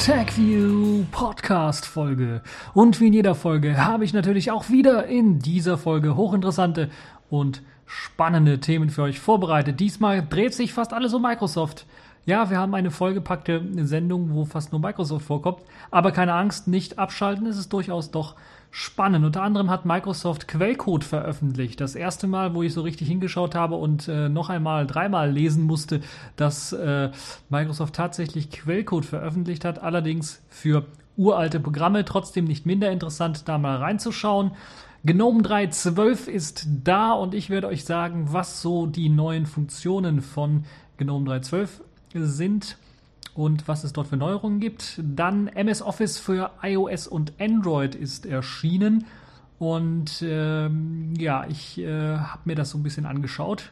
TechView Podcast Folge. Und wie in jeder Folge habe ich natürlich auch wieder in dieser Folge hochinteressante und spannende Themen für euch vorbereitet. Diesmal dreht sich fast alles um Microsoft. Ja, wir haben eine vollgepackte Sendung, wo fast nur Microsoft vorkommt. Aber keine Angst, nicht abschalten, es ist durchaus doch spannend. Unter anderem hat Microsoft Quellcode veröffentlicht. Das erste Mal, wo ich so richtig hingeschaut habe und dreimal lesen musste, dass Microsoft tatsächlich Quellcode veröffentlicht hat. Allerdings für uralte Programme, trotzdem nicht minder interessant, da mal reinzuschauen. GNOME 3.12 ist da und ich werde euch sagen, was so die neuen Funktionen von GNOME 3.12 sind und was es dort für Neuerungen gibt. Dann MS Office für iOS und Android ist erschienen und ich habe mir das so ein bisschen angeschaut.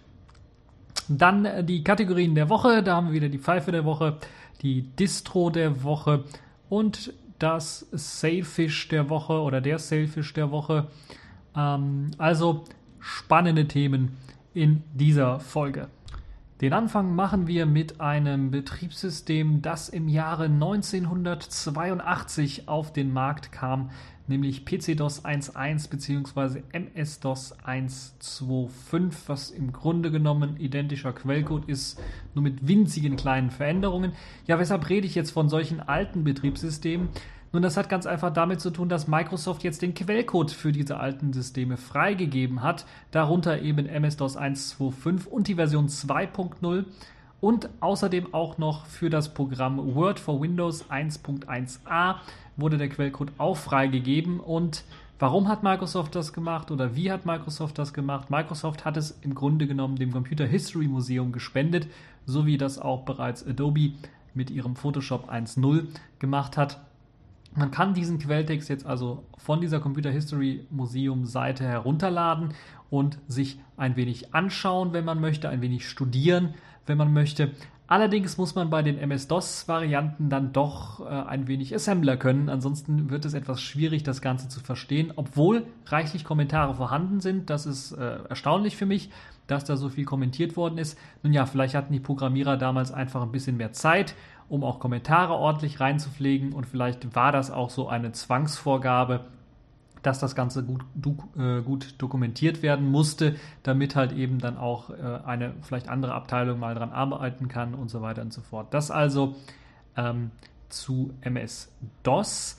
Dann die Kategorien der Woche, da haben wir wieder die Pfeife der Woche, die Distro der Woche und das Sailfish der Woche oder der Sailfish der Woche. Also spannende Themen in dieser Folge. Den Anfang machen wir mit einem Betriebssystem, das im Jahre 1982 auf den Markt kam, nämlich PC-DOS 1.1 bzw. MS-DOS 1.2.5, was im Grunde genommen identischer Quellcode ist, nur mit winzigen kleinen Veränderungen. Ja, weshalb rede ich jetzt von solchen alten Betriebssystemen? Nun, das hat ganz einfach damit zu tun, dass Microsoft jetzt den Quellcode für diese alten Systeme freigegeben hat, darunter eben MS-DOS 1.2.5 und die Version 2.0 und außerdem auch noch für das Programm Word for Windows 1.1a wurde der Quellcode auch freigegeben. Und warum hat Microsoft das gemacht oder wie hat Microsoft das gemacht? Microsoft hat es im Grunde genommen dem Computer History Museum gespendet, so wie das auch bereits Adobe mit ihrem Photoshop 1.0 gemacht hat. Man kann diesen Quelltext jetzt also von dieser Computer History Museum Seite herunterladen und sich ein wenig anschauen, wenn man möchte, ein wenig studieren, wenn man möchte. Allerdings muss man bei den MS-DOS-Varianten dann doch ein wenig Assembler können, ansonsten wird es etwas schwierig, das Ganze zu verstehen, obwohl reichlich Kommentare vorhanden sind. Das ist erstaunlich für mich, dass da so viel kommentiert worden ist. Nun ja, vielleicht hatten die Programmierer damals einfach ein bisschen mehr Zeit, um auch Kommentare ordentlich reinzupflegen und vielleicht war das auch so eine Zwangsvorgabe, dass das Ganze gut dokumentiert werden musste, damit halt eben dann auch eine vielleicht andere Abteilung mal dran arbeiten kann und so weiter und so fort. Das also zu MS-DOS.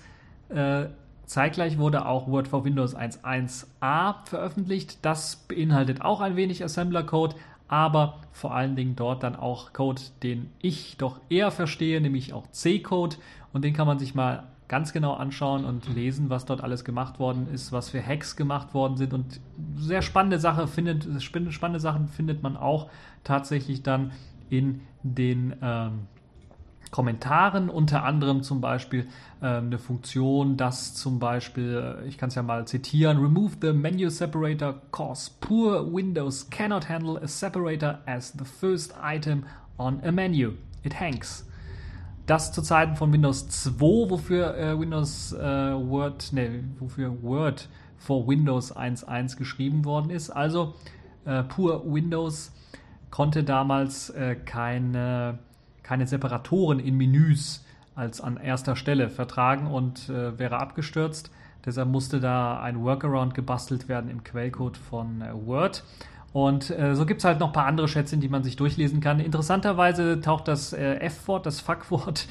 Zeitgleich wurde auch Word for Windows 1.1a veröffentlicht. Das beinhaltet auch ein wenig Assembler-Code, aber vor allen Dingen dort dann auch Code, den ich doch eher verstehe, nämlich auch C-Code, und den kann man sich mal ganz genau anschauen und lesen, was dort alles gemacht worden ist, was für Hacks gemacht worden sind, und sehr spannende Sachen findet man auch tatsächlich dann in den Kommentaren, unter anderem zum Beispiel eine Funktion, dass zum Beispiel, ich kann es ja mal zitieren, remove the menu separator cause poor Windows cannot handle a separator as the first item on a menu. It hangs. Das zu Zeiten von Windows 2, wofür Word for Windows 1.1 geschrieben worden ist. Also poor Windows konnte damals keine Separatoren in Menüs als an erster Stelle vertragen und wäre abgestürzt. Deshalb musste da ein Workaround gebastelt werden im Quellcode von Word. Und so gibt es halt noch ein paar andere Schätzchen, die man sich durchlesen kann. Interessanterweise taucht das F-Wort, das Fuck-Wort,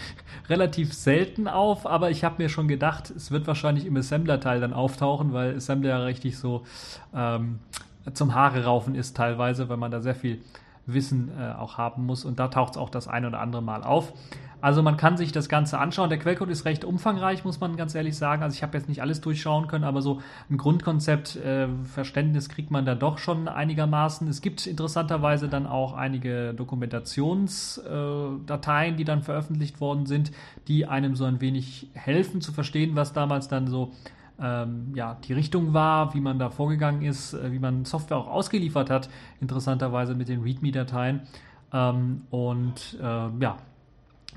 relativ selten auf, aber ich habe mir schon gedacht, es wird wahrscheinlich im Assembler-Teil dann auftauchen, weil Assembler ja richtig so zum Haare raufen ist teilweise, weil man da sehr viel Wissen auch haben muss, und da taucht es auch das ein oder andere Mal auf. Also man kann sich das Ganze anschauen. Der Quellcode ist recht umfangreich, muss man ganz ehrlich sagen. Also ich habe jetzt nicht alles durchschauen können, aber so ein Grundkonzept, Verständnis kriegt man da doch schon einigermaßen. Es gibt interessanterweise dann auch einige Dokumentationsdateien, die dann veröffentlicht worden sind, die einem so ein wenig helfen zu verstehen, was damals dann so die Richtung war, wie man da vorgegangen ist, wie man Software auch ausgeliefert hat, interessanterweise mit den README-Dateien.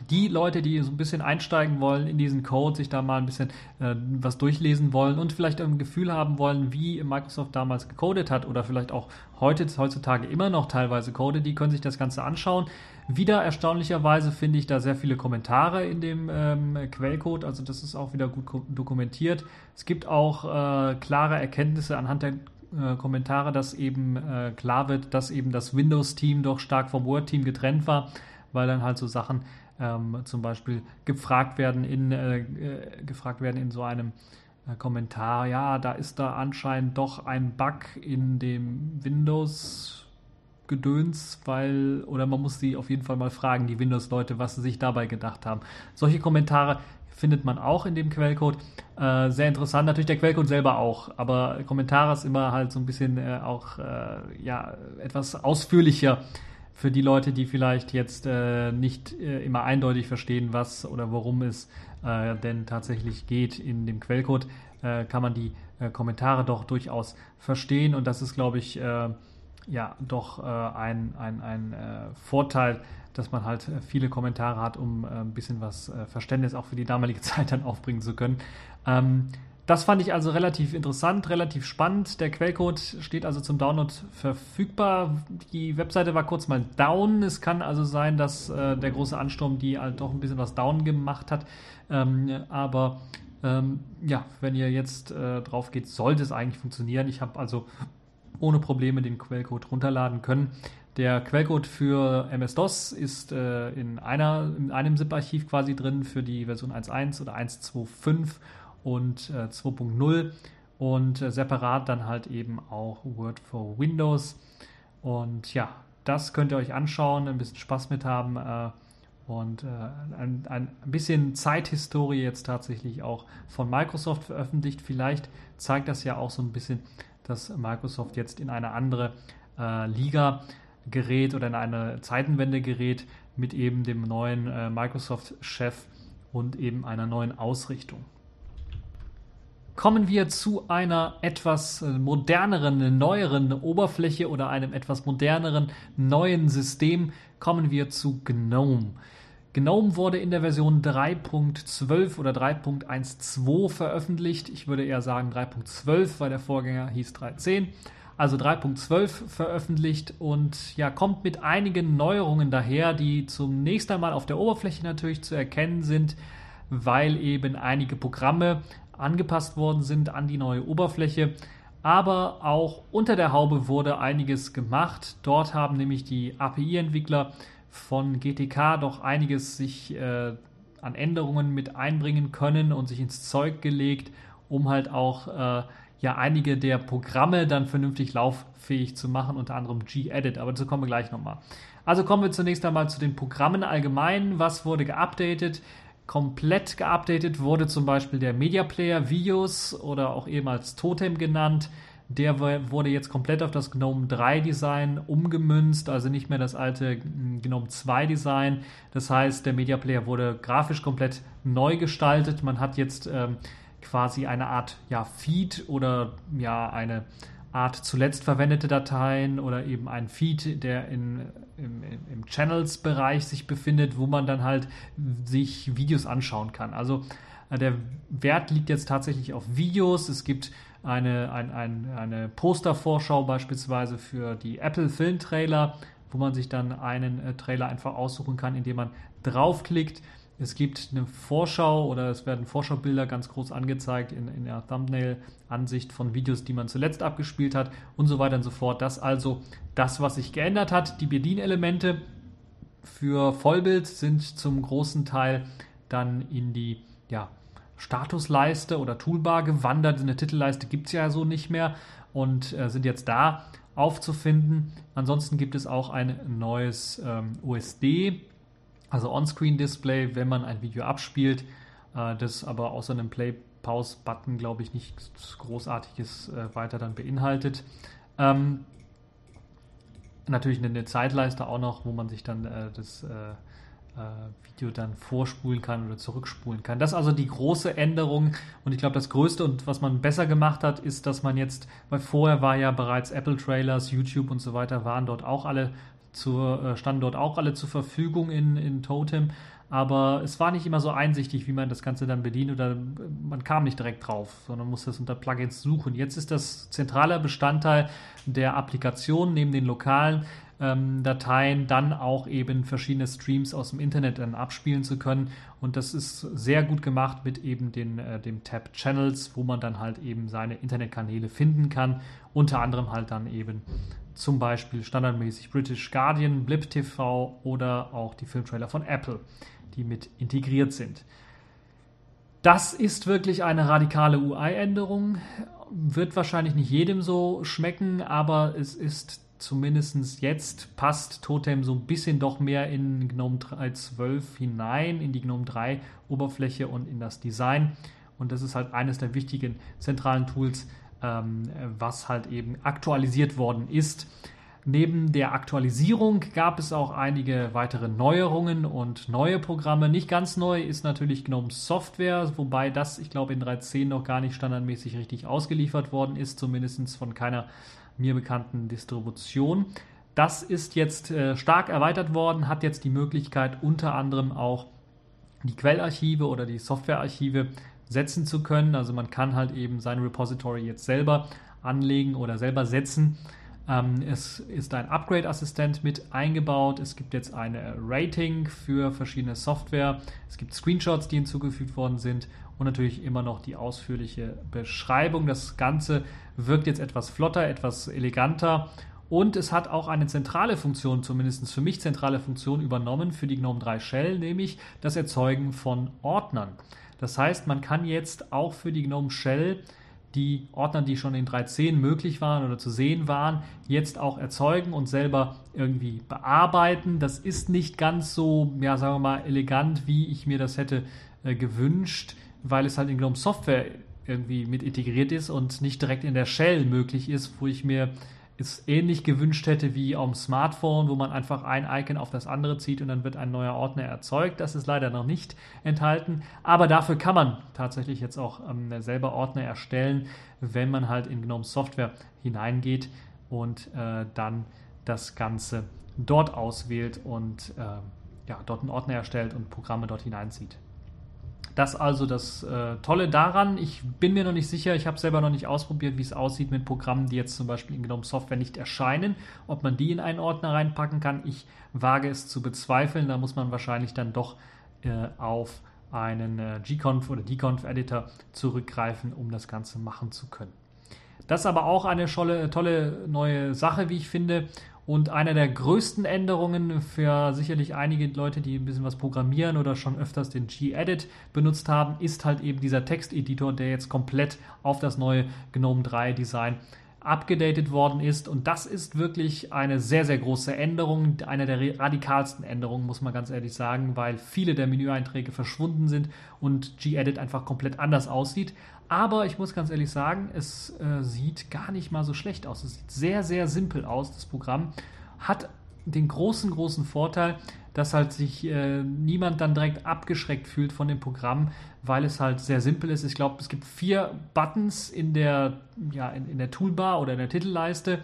die Leute, die so ein bisschen einsteigen wollen in diesen Code, sich da mal ein bisschen was durchlesen wollen und vielleicht ein Gefühl haben wollen, wie Microsoft damals gecodet hat oder vielleicht auch heutzutage immer noch teilweise codet, die können sich das Ganze anschauen. Wieder erstaunlicherweise finde ich da sehr viele Kommentare in dem Quellcode, also das ist auch wieder gut dokumentiert. Es gibt auch klare Erkenntnisse anhand der Kommentare, dass eben klar wird, dass eben das Windows-Team doch stark vom Word-Team getrennt war, weil dann halt so Sachen zum Beispiel gefragt werden in so einem Kommentar, ja, da ist da anscheinend doch ein Bug in dem Windows-Gedöns, oder man muss sie auf jeden Fall mal fragen, die Windows-Leute, was sie sich dabei gedacht haben. Solche Kommentare findet man auch in dem Quellcode. Sehr interessant, natürlich der Quellcode selber auch, aber Kommentare ist immer halt so ein bisschen etwas ausführlicher für die Leute, die vielleicht jetzt nicht immer eindeutig verstehen, was oder worum es denn tatsächlich geht in dem Quellcode, kann man die Kommentare doch durchaus verstehen. Und das ist, glaube ich, ein Vorteil, dass man halt viele Kommentare hat, um ein bisschen was Verständnis auch für die damalige Zeit dann aufbringen zu können. Das fand ich also relativ interessant, relativ spannend. Der Quellcode steht also zum Download verfügbar. Die Webseite war kurz mal down. Es kann also sein, dass der große Ansturm die halt doch ein bisschen was down gemacht hat. Wenn ihr jetzt drauf geht, sollte es eigentlich funktionieren. Ich habe also ohne Probleme den Quellcode runterladen können. Der Quellcode für MS-DOS ist in einem ZIP-Archiv quasi drin für die Version 1.1 oder 1.2.5. und 2.0 und separat dann halt eben auch Word for Windows. Und ja, das könnt ihr euch anschauen, ein bisschen Spaß mit haben und ein bisschen Zeithistorie jetzt tatsächlich auch von Microsoft veröffentlicht. Vielleicht zeigt das ja auch so ein bisschen, dass Microsoft jetzt in eine andere Liga gerät oder in eine Zeitenwende gerät mit eben dem neuen Microsoft-Chef und eben einer neuen Ausrichtung. Kommen wir zu einer etwas moderneren, neueren Oberfläche oder einem etwas moderneren, neuen System. Kommen wir zu GNOME. GNOME wurde in der Version 3.12 oder 3.12 veröffentlicht. Ich würde eher sagen 3.12, weil der Vorgänger hieß 3.10. Also 3.12 veröffentlicht und ja, kommt mit einigen Neuerungen daher, die zunächst einmal auf der Oberfläche natürlich zu erkennen sind, weil eben einige Programme angepasst worden sind an die neue Oberfläche, aber auch unter der Haube wurde einiges gemacht. Dort haben nämlich die API-Entwickler von GTK doch einiges sich an Änderungen mit einbringen können und sich ins Zeug gelegt, um halt auch einige der Programme dann vernünftig lauffähig zu machen, unter anderem G-Edit, aber dazu kommen wir gleich nochmal. Also kommen wir zunächst einmal zu den Programmen allgemein. Was wurde geupdatet? Komplett geupdatet wurde zum Beispiel der Media Player Videos oder auch ehemals Totem genannt. Der wurde jetzt komplett auf das GNOME 3 Design umgemünzt, also nicht mehr das alte GNOME 2 Design. Das heißt, der Media Player wurde grafisch komplett neu gestaltet. Man hat jetzt quasi eine Art Feed oder eine Art zuletzt verwendete Dateien oder eben ein Feed, der im Channels-Bereich sich befindet, wo man dann halt sich Videos anschauen kann. Also der Wert liegt jetzt tatsächlich auf Videos. Es gibt eine Postervorschau beispielsweise für die Apple-Film-Trailer, wo man sich dann einen Trailer einfach aussuchen kann, indem man draufklickt. Es gibt eine Vorschau oder es werden Vorschaubilder ganz groß angezeigt in der Thumbnail-Ansicht von Videos, die man zuletzt abgespielt hat und so weiter und so fort. Das also das, was sich geändert hat. Die Bedienelemente für Vollbild sind zum großen Teil dann in die Statusleiste oder Toolbar gewandert. Eine Titelleiste gibt es ja so nicht mehr und sind jetzt da aufzufinden. Ansonsten gibt es auch ein neues OSD. Also On-Screen-Display, wenn man ein Video abspielt, das aber außer einem Play-Pause-Button, glaube ich, nichts Großartiges weiter dann beinhaltet. Natürlich eine Zeitleiste auch noch, wo man sich dann das Video dann vorspulen kann oder zurückspulen kann. Das ist also die große Änderung und ich glaube, das Größte und was man besser gemacht hat, ist, dass man jetzt, weil vorher war ja bereits Apple-Trailers, YouTube und so weiter, waren dort auch alle zur Verfügung in Totem, aber es war nicht immer so einsichtig, wie man das Ganze dann bedient, oder man kam nicht direkt drauf, sondern musste das unter Plugins suchen. Jetzt ist das zentraler Bestandteil der Applikation neben den lokalen Dateien dann auch eben verschiedene Streams aus dem Internet dann abspielen zu können, und das ist sehr gut gemacht mit eben dem Tab Channels, wo man dann halt eben seine Internetkanäle finden kann, unter anderem halt dann eben zum Beispiel standardmäßig British Guardian, Blip TV oder auch die Filmtrailer von Apple, die mit integriert sind. Das ist wirklich eine radikale UI-Änderung, wird wahrscheinlich nicht jedem so schmecken, aber es ist zumindest jetzt passt Totem so ein bisschen doch mehr in GNOME 3.12 hinein, in die GNOME 3 Oberfläche und in das Design. Und das ist halt eines der wichtigen zentralen Tools, was halt eben aktualisiert worden ist. Neben der Aktualisierung gab es auch einige weitere Neuerungen und neue Programme. Nicht ganz neu ist natürlich GNOME Software, wobei das, ich glaube, in 3.10 noch gar nicht standardmäßig richtig ausgeliefert worden ist, zumindest von keiner mir bekannten Distribution. Das ist jetzt stark erweitert worden, hat jetzt die Möglichkeit, unter anderem auch die Quellarchive oder die Softwarearchive setzen zu können. Also man kann halt eben sein Repository jetzt selber anlegen oder selber setzen. Es ist ein Upgrade-Assistent mit eingebaut. Es gibt jetzt ein Rating für verschiedene Software. Es gibt Screenshots, die hinzugefügt worden sind. Und natürlich immer noch die ausführliche Beschreibung. Das Ganze wirkt jetzt etwas flotter, etwas eleganter. Und es hat auch eine zentrale Funktion, zumindest für mich zentrale Funktion, übernommen für die GNOME 3 Shell, nämlich das Erzeugen von Ordnern. Das heißt, man kann jetzt auch für die GNOME Shell die Ordner, die schon in 3.10 möglich waren oder zu sehen waren, jetzt auch erzeugen und selber irgendwie bearbeiten. Das ist nicht ganz so, ja, sagen wir mal, elegant, wie ich mir das hätte gewünscht, weil es halt in GNOME Software irgendwie mit integriert ist und nicht direkt in der Shell möglich ist, wo ich mir es ähnlich gewünscht hätte wie am Smartphone, wo man einfach ein Icon auf das andere zieht und dann wird ein neuer Ordner erzeugt. Das ist leider noch nicht enthalten, aber dafür kann man tatsächlich jetzt auch selber Ordner erstellen, wenn man halt in GNOME Software hineingeht und dann das Ganze dort auswählt und ja, dort einen Ordner erstellt und Programme dort hineinzieht. Das also das Tolle daran. Ich bin mir noch nicht sicher, ich habe selber noch nicht ausprobiert, wie es aussieht mit Programmen, die jetzt zum Beispiel in GNOME Software nicht erscheinen, ob man die in einen Ordner reinpacken kann. Ich wage es zu bezweifeln, da muss man wahrscheinlich dann doch auf einen GConf oder DConf Editor zurückgreifen, um das Ganze machen zu können. Das ist aber auch eine tolle neue Sache, wie ich finde. Und eine der größten Änderungen für sicherlich einige Leute, die ein bisschen was programmieren oder schon öfters den G-Edit benutzt haben, ist halt eben dieser Texteditor, der jetzt komplett auf das neue GNOME 3 Design abgedatet worden ist. Und das ist wirklich eine sehr, sehr große Änderung, eine der radikalsten Änderungen, muss man ganz ehrlich sagen, weil viele der Menüeinträge verschwunden sind und G-Edit einfach komplett anders aussieht. Aber ich muss ganz ehrlich sagen, es sieht gar nicht mal so schlecht aus. Es sieht sehr, sehr simpel aus, das Programm. Hat den großen, großen Vorteil, dass halt sich niemand dann direkt abgeschreckt fühlt von dem Programm, weil es halt sehr simpel ist. Ich glaube, es gibt 4 Buttons in der Toolbar oder in der Titelleiste.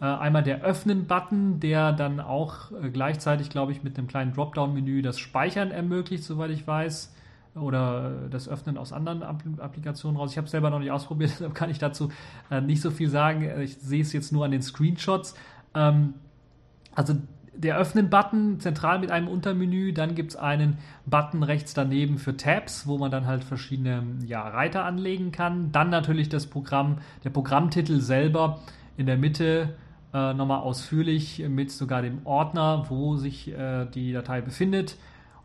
Einmal der Öffnen-Button, der dann auch gleichzeitig, glaube ich, mit einem kleinen Dropdown-Menü das Speichern ermöglicht, soweit ich weiß. Oder das Öffnen aus anderen Applikationen raus. Ich habe es selber noch nicht ausprobiert, deshalb kann ich dazu nicht so viel sagen. Ich sehe es jetzt nur an den Screenshots. Also der Öffnen-Button zentral mit einem Untermenü, dann gibt es einen Button rechts daneben für Tabs, wo man dann halt verschiedene Reiter anlegen kann. Dann natürlich das Programm, der Programmtitel selber in der Mitte nochmal ausführlich mit sogar dem Ordner, wo sich die Datei befindet.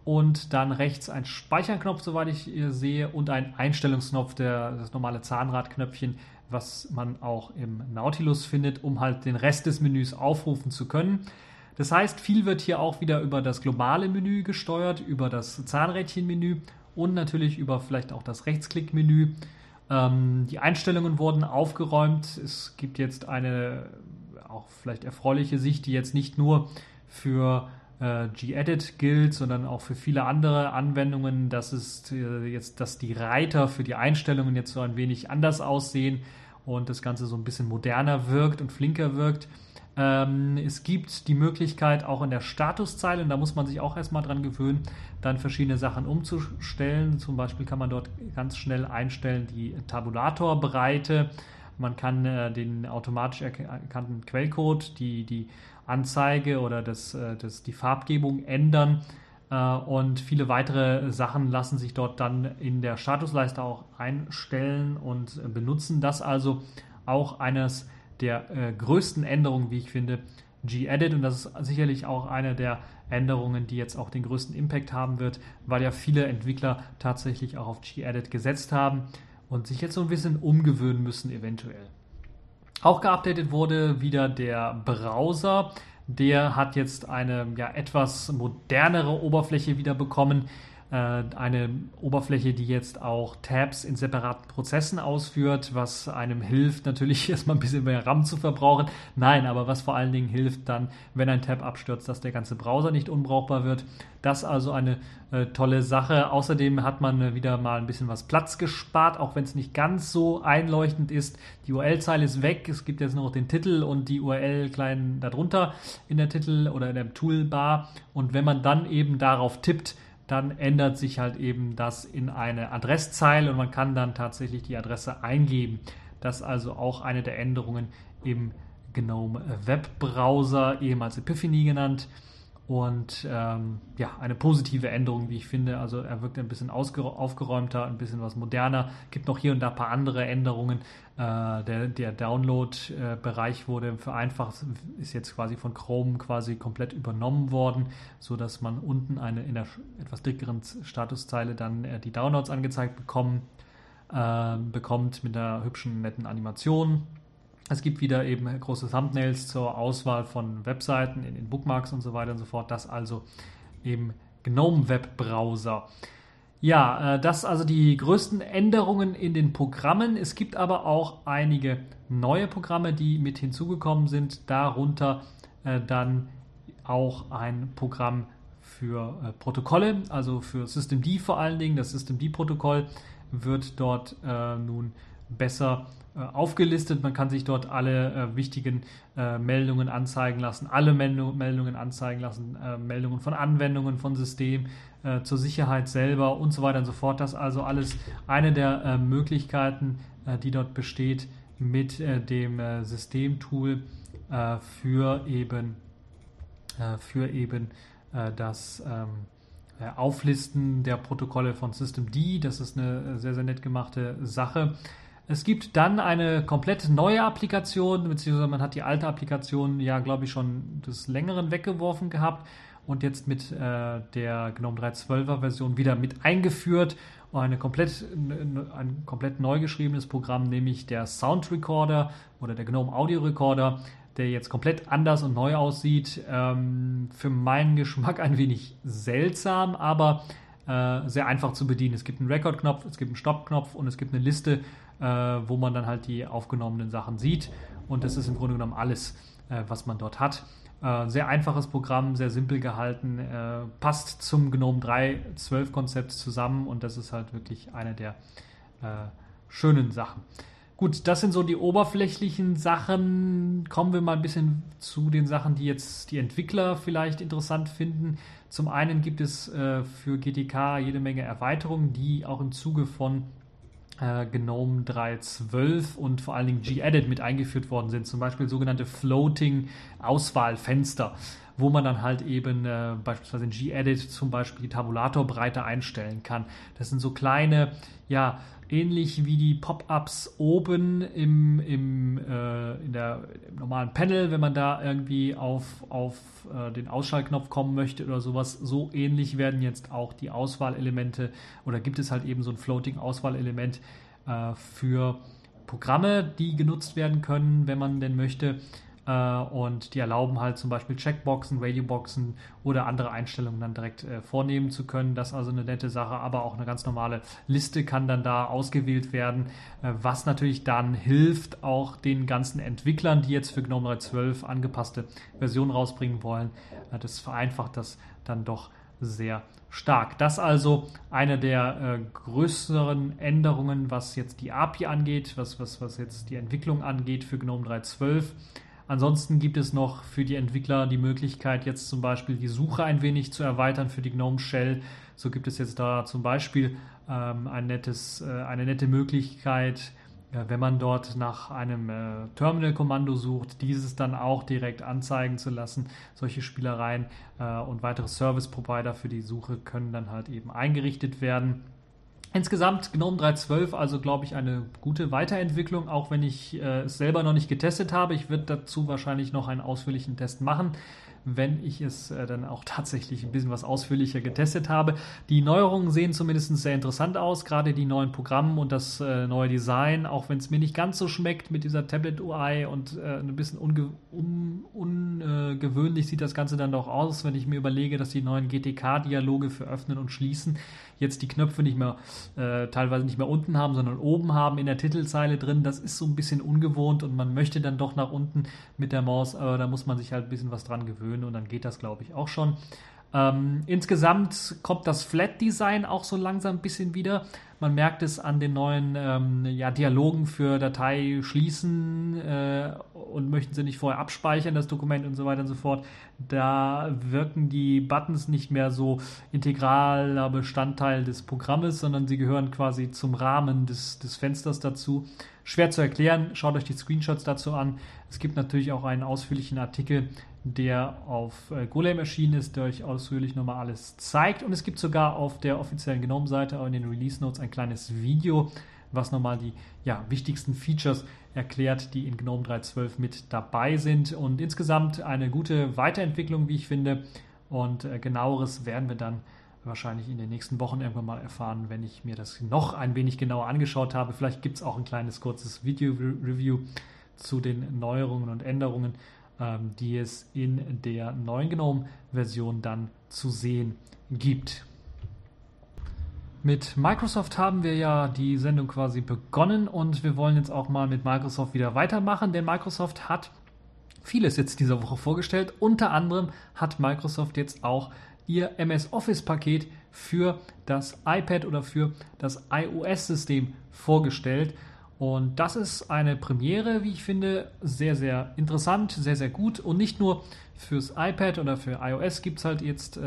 Und dann rechts ein Speicherknopf, soweit ich sehe, und ein Einstellungsknopf, das normale Zahnradknöpfchen, was man auch im Nautilus findet, um halt den Rest des Menüs aufrufen zu können. Das heißt, viel wird hier auch wieder über das globale Menü gesteuert, über das Zahnrädchenmenü und natürlich über vielleicht auch das Rechtsklickmenü. Die Einstellungen wurden aufgeräumt. Es gibt jetzt eine auch vielleicht erfreuliche Sicht, die jetzt nicht nur für G-Edit gilt, sondern auch für viele andere Anwendungen, dass die Reiter für die Einstellungen jetzt so ein wenig anders aussehen und das Ganze so ein bisschen moderner wirkt und flinker wirkt. Es gibt die Möglichkeit, auch in der Statuszeile, und da muss man sich auch erstmal dran gewöhnen, dann verschiedene Sachen umzustellen. Zum Beispiel kann man dort ganz schnell einstellen die Tabulatorbreite. Man kann den automatisch erkannten Quellcode, die Anzeige oder die Farbgebung ändern. Und viele weitere Sachen lassen sich dort dann in der Statusleiste auch einstellen und benutzen. Das also auch eines der größten Änderungen, wie ich finde, G-Edit. Und das ist sicherlich auch eine der Änderungen, die jetzt auch den größten Impact haben wird, weil ja viele Entwickler tatsächlich auch auf G-Edit gesetzt haben und sich jetzt so ein bisschen umgewöhnen müssen eventuell. Auch geupdatet wurde wieder der Browser. Der hat jetzt eine etwas modernere Oberfläche wieder bekommen. Eine Oberfläche, die jetzt auch Tabs in separaten Prozessen ausführt, was einem hilft, natürlich erstmal ein bisschen mehr RAM zu verbrauchen. Nein, aber was vor allen Dingen hilft dann, wenn ein Tab abstürzt, dass der ganze Browser nicht unbrauchbar wird. Das also eine tolle Sache. Außerdem hat man wieder mal ein bisschen was Platz gespart, auch wenn es nicht ganz so einleuchtend ist. Die URL-Zeile ist weg. Es gibt jetzt nur noch den Titel und die URL klein darunter in der Titel oder in der Toolbar. Und wenn man dann eben darauf tippt, dann ändert sich halt eben das in eine Adresszeile und man kann dann tatsächlich die Adresse eingeben. Das ist also auch eine der Änderungen im GNOME Webbrowser, ehemals Epiphany genannt. Und eine positive Änderung, wie ich finde. Also er wirkt ein bisschen aufgeräumter, ein bisschen was moderner. Gibt noch hier und da ein paar andere Änderungen. Der Download-Bereich wurde vereinfacht, ist jetzt quasi von Chrome quasi komplett übernommen worden, sodass man unten in der etwas dickeren Statuszeile dann die Downloads angezeigt bekommt mit einer hübschen, netten Animation. Es gibt wieder eben große Thumbnails zur Auswahl von Webseiten in Bookmarks und so weiter und so fort. Das also im GNOME Webbrowser. Ja, das also die größten Änderungen in den Programmen. Es gibt aber auch einige neue Programme, die mit hinzugekommen sind. Darunter dann auch ein Programm für Protokolle, also für Systemd vor allen Dingen. Das Systemd-Protokoll wird dort nun besser aufgelistet. Man kann sich dort alle wichtigen Meldungen anzeigen lassen, alle Meldungen anzeigen lassen, Meldungen von Anwendungen, von Systemen, zur Sicherheit selber und so weiter und so fort. Das ist also alles eine der Möglichkeiten, die dort besteht mit dem Systemtool für eben das Auflisten der Protokolle von Systemd. Das ist eine sehr, sehr nett gemachte Sache. Es gibt dann eine komplett neue Applikation, beziehungsweise man hat die alte Applikation ja, glaube ich, schon des Längeren weggeworfen gehabt und jetzt mit der GNOME 3.12er Version wieder mit eingeführt. Ein komplett neu geschriebenes Programm, nämlich der Sound Recorder oder der GNOME Audio Recorder, der jetzt komplett anders und neu aussieht. Für meinen Geschmack ein wenig seltsam, aber sehr einfach zu bedienen. Es gibt einen Record-Knopf, es gibt einen Stopp-Knopf und es gibt eine Liste, wo man dann halt die aufgenommenen Sachen sieht. Und das ist im Grunde genommen alles, was man dort hat. Sehr einfaches Programm, sehr simpel gehalten, passt zum GNOME 3.12 Konzept zusammen und das ist halt wirklich eine der schönen Sachen. Gut, das sind so die oberflächlichen Sachen. Kommen wir mal ein bisschen zu den Sachen, die jetzt die Entwickler vielleicht interessant finden. Zum einen gibt es für GTK jede Menge Erweiterungen, die auch im Zuge von GNOME 3.12 und vor allen Dingen G-Edit mit eingeführt worden sind. Zum Beispiel sogenannte Floating-Auswahlfenster, wo man dann halt eben beispielsweise in G-Edit zum Beispiel die Tabulatorbreite einstellen kann. Das sind so kleine, ja, ähnlich wie die Pop-Ups oben im normalen Panel, wenn man da irgendwie auf den Ausschaltknopf kommen möchte oder sowas. So ähnlich werden jetzt auch die Auswahlelemente oder gibt es halt eben so ein Floating-Auswahlelement für Programme, die genutzt werden können, wenn man denn möchte. Und die erlauben halt zum Beispiel Checkboxen, Radioboxen oder andere Einstellungen dann direkt vornehmen zu können. Das ist also eine nette Sache, aber auch eine ganz normale Liste kann dann da ausgewählt werden, was natürlich dann hilft, auch den ganzen Entwicklern, die jetzt für GNOME 3.12 angepasste Versionen rausbringen wollen. Das vereinfacht das dann doch sehr stark. Das also eine der größeren Änderungen, was jetzt die API angeht, was jetzt die Entwicklung angeht für GNOME 3.12. Ansonsten gibt es noch für die Entwickler die Möglichkeit, jetzt zum Beispiel die Suche ein wenig zu erweitern für die GNOME Shell. So gibt es jetzt da zum Beispiel eine nette Möglichkeit, wenn man dort nach einem Terminal-Kommando sucht, dieses dann auch direkt anzeigen zu lassen. Solche Spielereien und weitere Service-Provider für die Suche können dann halt eben eingerichtet werden. Insgesamt GNOME 3.12, also glaube ich eine gute Weiterentwicklung, auch wenn ich es selber noch nicht getestet habe. Ich werde dazu wahrscheinlich noch einen ausführlichen Test machen, wenn ich es dann auch tatsächlich ein bisschen was ausführlicher getestet habe. Die Neuerungen sehen zumindest sehr interessant aus, gerade die neuen Programme und das neue Design, auch wenn es mir nicht ganz so schmeckt mit dieser Tablet-UI und ein bisschen ungewöhnlich sieht das Ganze dann doch aus, wenn ich mir überlege, dass die neuen GTK-Dialoge für Öffnen und Schließen jetzt die Knöpfe nicht mehr teilweise nicht mehr unten haben, sondern oben haben in der Titelzeile drin. Das ist so ein bisschen ungewohnt und man möchte dann doch nach unten mit der Maus, aber da muss man sich halt ein bisschen was dran gewöhnen und dann geht das, glaube ich, auch schon. Insgesamt kommt das Flat-Design auch so langsam ein bisschen wieder. Man merkt es an den neuen Dialogen für Datei schließen und möchten sie nicht vorher abspeichern, das Dokument und so weiter und so fort. Da wirken die Buttons nicht mehr so integraler Bestandteil des Programmes, sondern sie gehören quasi zum Rahmen des Fensters dazu. Schwer zu erklären, schaut euch die Screenshots dazu an. Es gibt natürlich auch einen ausführlichen Artikel, der auf Golem erschienen ist, der euch ausführlich nochmal alles zeigt. Und es gibt sogar auf der offiziellen GNOME-Seite in den Release-Notes ein kleines Video, was nochmal die wichtigsten Features erklärt, die in GNOME 3.12 mit dabei sind. Und insgesamt eine gute Weiterentwicklung, wie ich finde. Und genaueres werden wir dann wahrscheinlich in den nächsten Wochen irgendwann mal erfahren, wenn ich mir das noch ein wenig genauer angeschaut habe. Vielleicht gibt es auch ein kleines kurzes Video-Review zu den Neuerungen und Änderungen, die es in der neuen GNOME-Version dann zu sehen gibt. Mit Microsoft haben wir ja die Sendung quasi begonnen und wir wollen jetzt auch mal mit Microsoft wieder weitermachen, denn Microsoft hat vieles jetzt diese Woche vorgestellt. Unter anderem hat Microsoft jetzt auch ihr MS-Office-Paket für das iPad oder für das iOS-System vorgestellt. Und das ist eine Premiere, wie ich finde, sehr, sehr interessant, sehr, sehr gut. Und nicht nur fürs iPad oder für iOS gibt es halt jetzt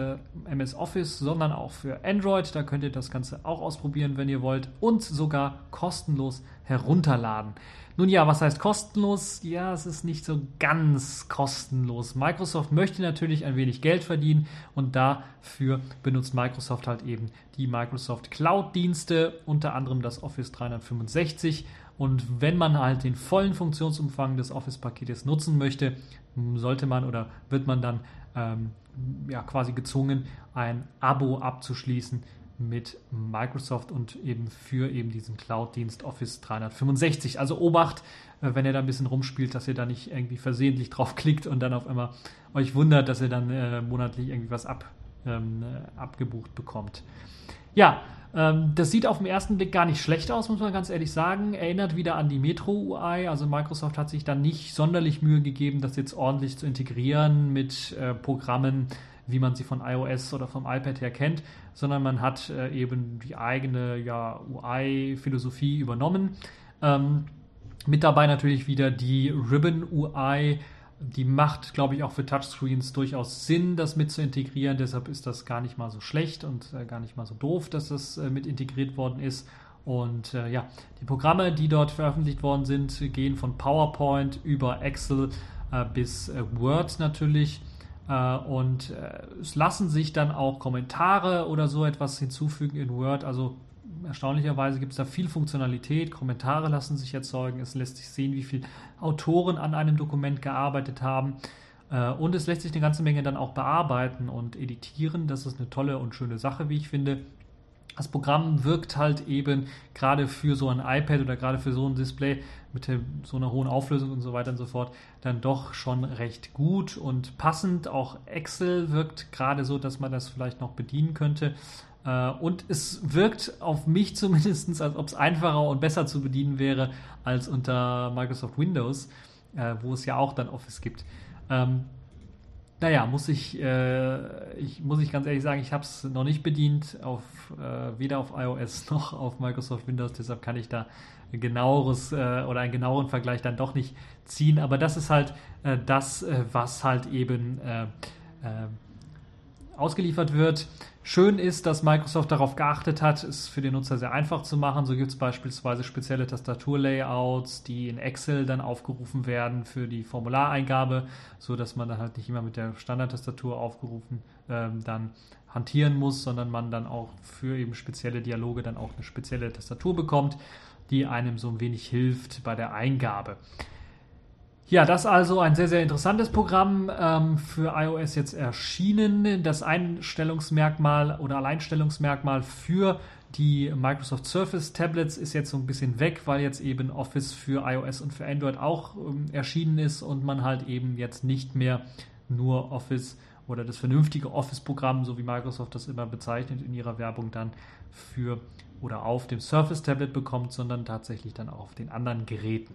MS Office, sondern auch für Android. Da könnt ihr das Ganze auch ausprobieren, wenn ihr wollt, und sogar kostenlos herunterladen. Nun ja, was heißt kostenlos? Ja, es ist nicht so ganz kostenlos. Microsoft möchte natürlich ein wenig Geld verdienen und dafür benutzt Microsoft halt eben die Microsoft Cloud-Dienste, unter anderem das Office 365. Und wenn man halt den vollen Funktionsumfang des Office-Paketes nutzen möchte, sollte man oder wird man dann quasi gezwungen, ein Abo abzuschließen mit Microsoft und eben für eben diesen Cloud-Dienst Office 365. Also Obacht, wenn ihr da ein bisschen rumspielt, dass ihr da nicht irgendwie versehentlich drauf klickt und dann auf einmal euch wundert, dass ihr dann monatlich irgendwie was abgebucht bekommt. Ja, das sieht auf den ersten Blick gar nicht schlecht aus, muss man ganz ehrlich sagen. Erinnert wieder an die Metro-UI. Also Microsoft hat sich dann nicht sonderlich Mühe gegeben, das jetzt ordentlich zu integrieren mit Programmen, wie man sie von iOS oder vom iPad her kennt, sondern man hat eben die eigene UI-Philosophie übernommen. Mit dabei natürlich wieder die Ribbon-UI. Die macht, glaube ich, auch für Touchscreens durchaus Sinn, das mit zu integrieren. Deshalb ist das gar nicht mal so schlecht und gar nicht mal so doof, dass das mit integriert worden ist. Und die Programme, die dort veröffentlicht worden sind, gehen von PowerPoint über Excel bis Word natürlich. Und es lassen sich dann auch Kommentare oder so etwas hinzufügen in Word. Also erstaunlicherweise gibt es da viel Funktionalität, Kommentare lassen sich erzeugen, es lässt sich sehen, wie viele Autoren an einem Dokument gearbeitet haben und es lässt sich eine ganze Menge dann auch bearbeiten und editieren. Das ist eine tolle und schöne Sache, wie ich finde. Das Programm wirkt halt eben gerade für so ein iPad oder gerade für so ein Display mit so einer hohen Auflösung und so weiter und so fort dann doch schon recht gut und passend. Auch Excel wirkt gerade so, dass man das vielleicht noch bedienen könnte. Und es wirkt auf mich zumindest, als ob es einfacher und besser zu bedienen wäre als unter Microsoft Windows, wo es ja auch dann Office gibt. Naja, muss ich ganz ehrlich sagen, ich habe es noch nicht bedient, weder auf iOS noch auf Microsoft Windows, deshalb kann ich da einen genaueren Vergleich dann doch nicht ziehen, aber das ist halt was halt eben ausgeliefert wird. Schön ist, dass Microsoft darauf geachtet hat, es für den Nutzer sehr einfach zu machen. So gibt es beispielsweise spezielle Tastaturlayouts, die in Excel dann aufgerufen werden für die Formulareingabe, so dass man dann halt nicht immer mit der Standardtastatur aufgerufen dann hantieren muss, sondern man dann auch für eben spezielle Dialoge dann auch eine spezielle Tastatur bekommt, die einem so ein wenig hilft bei der Eingabe. Ja, das ist also ein sehr, sehr interessantes Programm für iOS jetzt erschienen. Das Einstellungsmerkmal oder Alleinstellungsmerkmal für die Microsoft Surface Tablets ist jetzt so ein bisschen weg, weil jetzt eben Office für iOS und für Android auch erschienen ist und man halt eben jetzt nicht mehr nur Office oder das vernünftige Office-Programm, so wie Microsoft das immer bezeichnet in ihrer Werbung, dann für oder auf dem Surface Tablet bekommt, sondern tatsächlich dann auch auf den anderen Geräten.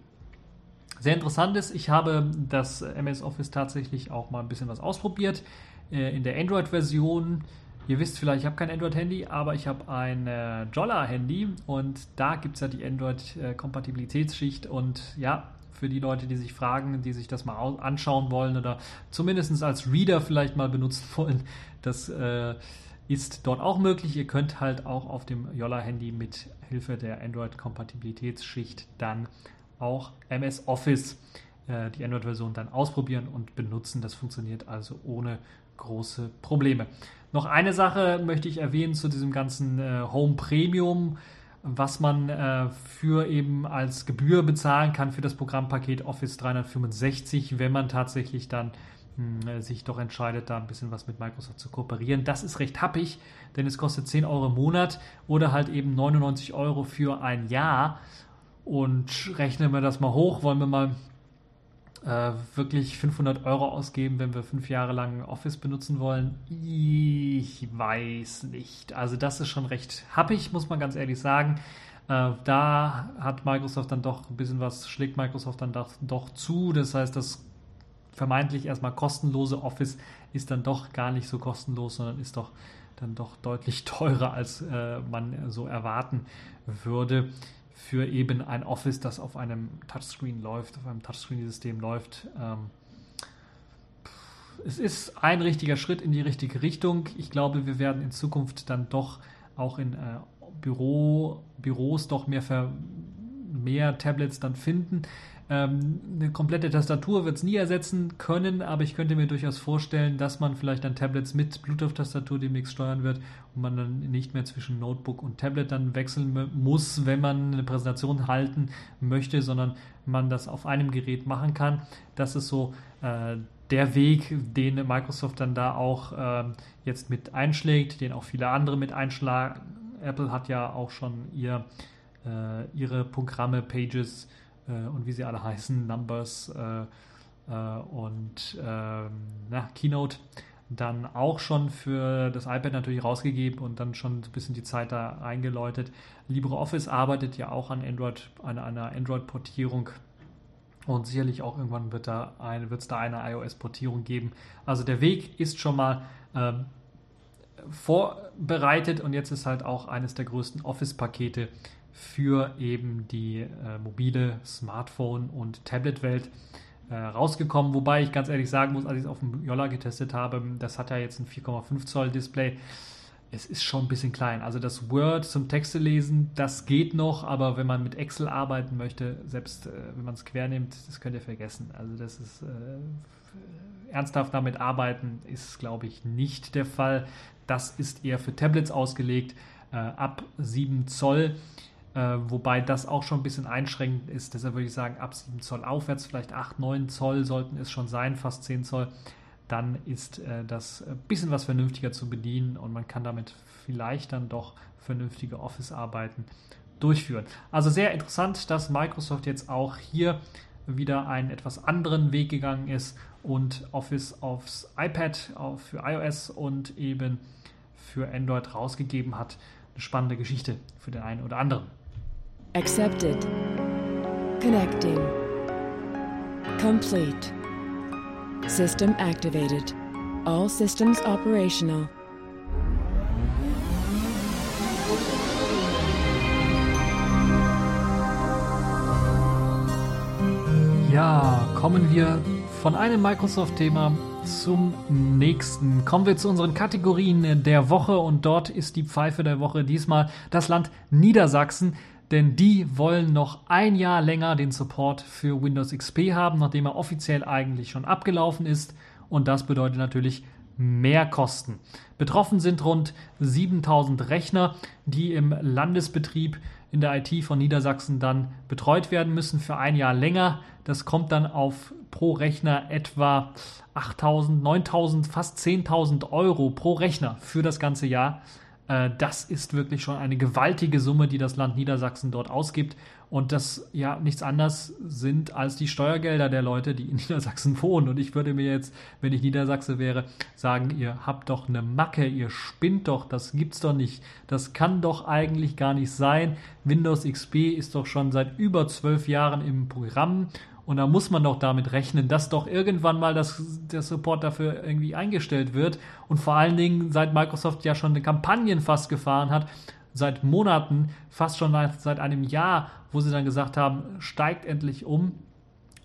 Sehr interessant ist, ich habe das MS Office tatsächlich auch mal ein bisschen was ausprobiert in der Android-Version. Ihr wisst vielleicht, ich habe kein Android-Handy, aber ich habe ein Jolla-Handy und da gibt es ja die Android-Kompatibilitätsschicht und ja, für die Leute, die sich fragen, die sich das mal anschauen wollen oder zumindest als Reader vielleicht mal benutzen wollen, das ist dort auch möglich. Ihr könnt halt auch auf dem Jolla-Handy mit Hilfe der Android-Kompatibilitätsschicht dann auch MS Office, die Android-Version, dann ausprobieren und benutzen. Das funktioniert also ohne große Probleme. Noch eine Sache möchte ich erwähnen zu diesem ganzen Home Premium, was man für eben als Gebühr bezahlen kann für das Programmpaket Office 365, wenn man tatsächlich dann sich doch entscheidet, da ein bisschen was mit Microsoft zu kooperieren. Das ist recht happig, denn es kostet 10 Euro im Monat oder halt eben 99 Euro für ein Jahr. Und rechnen wir das mal hoch, wollen wir mal wirklich 500 Euro ausgeben, wenn wir 5 Jahre lang Office benutzen wollen? Ich weiß nicht. Also das ist schon recht happig, muss man ganz ehrlich sagen. Da hat Microsoft dann doch ein bisschen was, schlägt Microsoft dann doch zu. Das heißt, das vermeintlich erstmal kostenlose Office ist dann doch gar nicht so kostenlos, sondern ist doch dann doch deutlich teurer, als man so erwarten würde. Für eben ein Office, das auf einem Touchscreen läuft, auf einem Touchscreen-System läuft. Es ist ein richtiger Schritt in die richtige Richtung. Ich glaube, wir werden in Zukunft dann doch auch in Büros doch mehr Tablets dann finden. Eine komplette Tastatur wird es nie ersetzen können, aber ich könnte mir durchaus vorstellen, dass man vielleicht dann Tablets mit Bluetooth-Tastatur demnächst steuern wird und man dann nicht mehr zwischen Notebook und Tablet dann wechseln muss, wenn man eine Präsentation halten möchte, sondern man das auf einem Gerät machen kann. Das ist so der Weg, den Microsoft dann da auch jetzt mit einschlägt, den auch viele andere mit einschlagen. Apple hat ja auch schon ihre Programme, Pages und wie sie alle heißen, Numbers und Keynote, dann auch schon für das iPad natürlich rausgegeben und dann schon ein bisschen die Zeit da eingeläutet. LibreOffice arbeitet ja auch an einer Android-Portierung und sicherlich auch irgendwann wird es da eine iOS-Portierung geben. Also der Weg ist schon mal vorbereitet und jetzt ist halt auch eines der größten Office-Pakete für eben die mobile Smartphone- und Tablet-Welt rausgekommen. Wobei ich ganz ehrlich sagen muss, als ich es auf dem Jolla getestet habe, das hat ja jetzt ein 4,5 Zoll Display. Es ist schon ein bisschen klein. Also das Word zum Texte lesen, das geht noch, aber wenn man mit Excel arbeiten möchte, selbst wenn man es quer nimmt, das könnt ihr vergessen. Also das ist ernsthaft damit arbeiten, ist glaube ich nicht der Fall. Das ist eher für Tablets ausgelegt, ab 7 Zoll. Wobei das auch schon ein bisschen einschränkend ist, deshalb würde ich sagen, ab 7 Zoll aufwärts, vielleicht 8, 9 Zoll sollten es schon sein, fast 10 Zoll, dann ist das ein bisschen was vernünftiger zu bedienen und man kann damit vielleicht dann doch vernünftige Office-Arbeiten durchführen. Also sehr interessant, dass Microsoft jetzt auch hier wieder einen etwas anderen Weg gegangen ist und Office aufs iPad für iOS und eben für Android rausgegeben hat. Eine spannende Geschichte für den einen oder anderen. Accepted. Connecting. Complete. System activated. All systems operational. Ja, kommen wir von einem Microsoft-Thema zum nächsten. Kommen wir zu unseren Kategorien der Woche und dort ist die Pfeife der Woche diesmal das Land Niedersachsen, denn die wollen noch ein Jahr länger den Support für Windows XP haben, nachdem er offiziell eigentlich schon abgelaufen ist, und das bedeutet natürlich mehr Kosten. Betroffen sind rund 7000 Rechner, die im Landesbetrieb in der IT von Niedersachsen dann betreut werden müssen für ein Jahr länger. Das kommt dann auf pro Rechner etwa 8.000, 9.000, fast 10.000 Euro pro Rechner für das ganze Jahr. Das ist wirklich schon eine gewaltige Summe, die das Land Niedersachsen dort ausgibt. Und das ja nichts anderes sind als die Steuergelder der Leute, die in Niedersachsen wohnen. Und ich würde mir jetzt, wenn ich Niedersachse wäre, sagen, ihr habt doch eine Macke, ihr spinnt doch, das gibt's doch nicht. Das kann doch eigentlich gar nicht sein. Windows XP ist doch schon seit über 12 Jahren im Programm. Und da muss man doch damit rechnen, dass doch irgendwann mal der Support dafür irgendwie eingestellt wird. Und vor allen Dingen, seit Microsoft ja schon eine Kampagne fast gefahren hat, seit Monaten, fast schon seit einem Jahr, wo sie dann gesagt haben, steigt endlich um.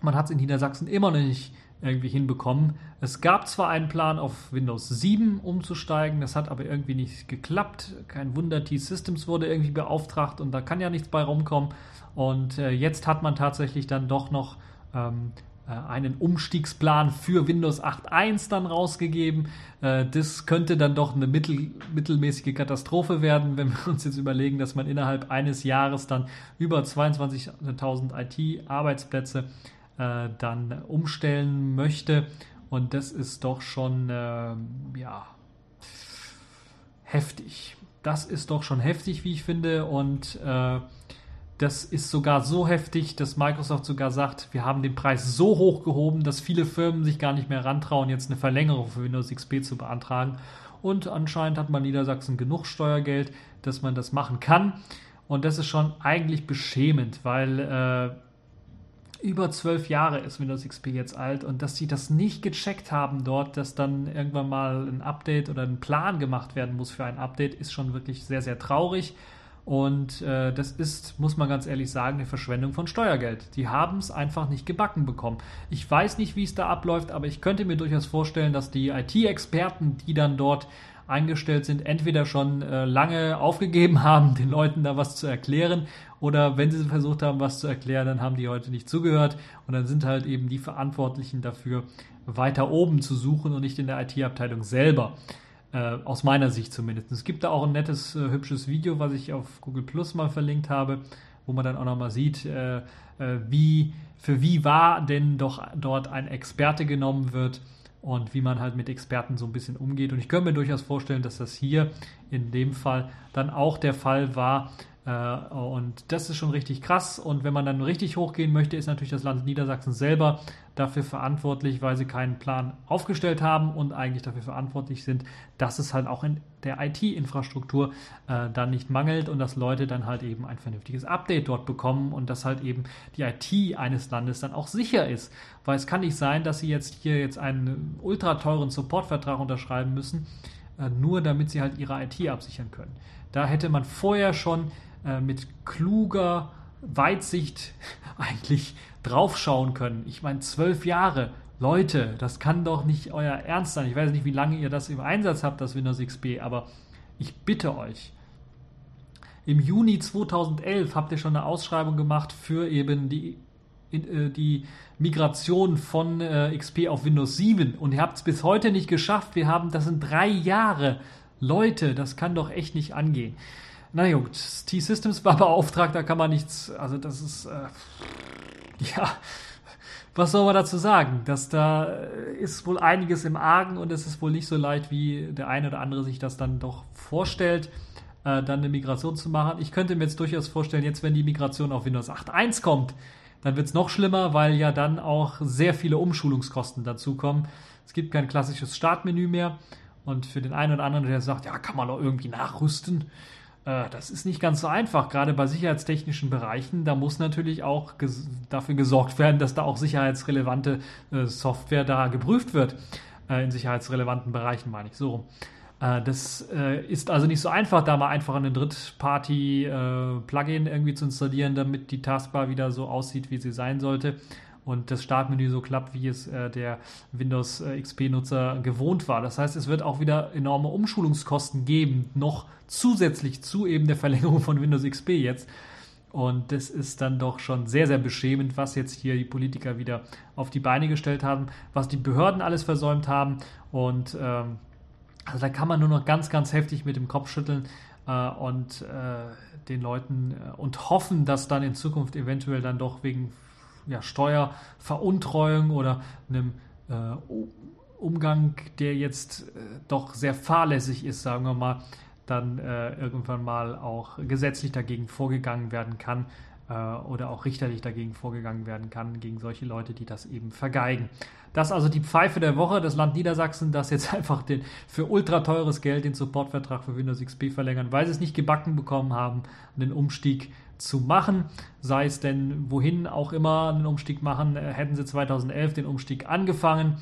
Man hat es in Niedersachsen immer noch nicht irgendwie hinbekommen. Es gab zwar einen Plan, auf Windows 7 umzusteigen, das hat aber irgendwie nicht geklappt. Kein Wunder, T-Systems wurde irgendwie beauftragt und da kann ja nichts bei rumkommen. Und jetzt hat man tatsächlich dann doch noch einen Umstiegsplan für Windows 8.1 dann rausgegeben. Das könnte dann doch eine mittelmäßige Katastrophe werden, wenn wir uns jetzt überlegen, dass man innerhalb eines Jahres dann über 22.000 IT-Arbeitsplätze dann umstellen möchte. Und das ist doch schon heftig. Das ist doch schon heftig, wie ich finde. Und das ist sogar so heftig, dass Microsoft sogar sagt, wir haben den Preis so hoch gehoben, dass viele Firmen sich gar nicht mehr rantrauen, jetzt eine Verlängerung für Windows XP zu beantragen. Und anscheinend hat man in Niedersachsen genug Steuergeld, dass man das machen kann. Und das ist schon eigentlich beschämend, weil über 12 Jahre ist Windows XP jetzt alt und dass sie das nicht gecheckt haben dort, dass dann irgendwann mal ein Update oder ein Plan gemacht werden muss für ein Update, ist schon wirklich sehr, sehr traurig. Und das ist, muss man ganz ehrlich sagen, eine Verschwendung von Steuergeld. Die haben es einfach nicht gebacken bekommen. Ich weiß nicht, wie es da abläuft, aber ich könnte mir durchaus vorstellen, dass die IT-Experten, die dann dort eingestellt sind, entweder schon lange aufgegeben haben, den Leuten da was zu erklären, oder wenn sie versucht haben, was zu erklären, dann haben die heute nicht zugehört und dann sind halt eben die Verantwortlichen dafür, weiter oben zu suchen und nicht in der IT-Abteilung selber. Aus meiner Sicht zumindest. Es gibt da auch ein nettes, hübsches Video, was ich auf Google Plus mal verlinkt habe, wo man dann auch nochmal sieht, wie war denn doch dort ein Experte genommen wird und wie man halt mit Experten so ein bisschen umgeht. Und ich könnte mir durchaus vorstellen, dass das hier in dem Fall dann auch der Fall war. Und das ist schon richtig krass. Und wenn man dann richtig hochgehen möchte, ist natürlich das Land Niedersachsen selber dafür verantwortlich, weil sie keinen Plan aufgestellt haben und eigentlich dafür verantwortlich sind, dass es halt auch in der IT-Infrastruktur dann nicht mangelt und dass Leute dann halt eben ein vernünftiges Update dort bekommen und dass halt eben die IT eines Landes dann auch sicher ist. Weil es kann nicht sein, dass sie jetzt hier einen ultra teuren Supportvertrag unterschreiben müssen, nur damit sie halt ihre IT absichern können. Da hätte man vorher schon mit kluger Weitsicht eigentlich draufschauen können. Ich meine, 12 Jahre, Leute, das kann doch nicht euer Ernst sein. Ich weiß nicht, wie lange ihr das im Einsatz habt, das Windows XP, aber ich bitte euch, im Juni 2011 habt ihr schon eine Ausschreibung gemacht für eben die Migration von XP auf Windows 7 und ihr habt es bis heute nicht geschafft. Wir haben, das sind 3 Jahre. Leute, das kann doch echt nicht angehen. Na gut, T-Systems war beauftragt, da kann man nichts, also das ist, was soll man dazu sagen? Dass da ist wohl einiges im Argen und es ist wohl nicht so leicht, wie der eine oder andere sich das dann doch vorstellt, dann eine Migration zu machen. Ich könnte mir jetzt durchaus vorstellen, jetzt wenn die Migration auf Windows 8.1 kommt, dann wird es noch schlimmer, weil ja dann auch sehr viele Umschulungskosten dazukommen. Es gibt kein klassisches Startmenü mehr. Und für den einen oder anderen, der sagt, ja, kann man doch irgendwie nachrüsten, das ist nicht ganz so einfach, gerade bei sicherheitstechnischen Bereichen. Da muss natürlich auch dafür gesorgt werden, dass da auch sicherheitsrelevante Software da geprüft wird. in sicherheitsrelevanten Bereichen, meine ich, so rum. Das ist also nicht so einfach, da mal einfach eine Drittparty-Plugin irgendwie zu installieren, damit die Taskbar wieder so aussieht, wie sie sein sollte und das Startmenü so klappt, wie es der Windows XP-Nutzer gewohnt war. Das heißt, es wird auch wieder enorme Umschulungskosten geben, noch zusätzlich zu eben der Verlängerung von Windows XP jetzt. Und das ist dann doch schon sehr, sehr beschämend, was jetzt hier die Politiker wieder auf die Beine gestellt haben, was die Behörden alles versäumt haben und also da kann man nur noch ganz, ganz heftig mit dem Kopf schütteln und den Leuten und hoffen, dass dann in Zukunft eventuell dann doch wegen Steuerveruntreuung oder einem Umgang, der jetzt doch sehr fahrlässig ist, sagen wir mal, dann irgendwann mal auch gesetzlich dagegen vorgegangen werden kann oder auch richterlich dagegen vorgegangen werden kann, gegen solche Leute, die das eben vergeigen. Das ist also die Pfeife der Woche, das Land Niedersachsen, das jetzt einfach für ultra teures Geld den Supportvertrag für Windows XP verlängern, weil sie es nicht gebacken bekommen haben, einen Umstieg zu machen, sei es denn wohin auch immer einen Umstieg machen, hätten sie 2011 den Umstieg angefangen,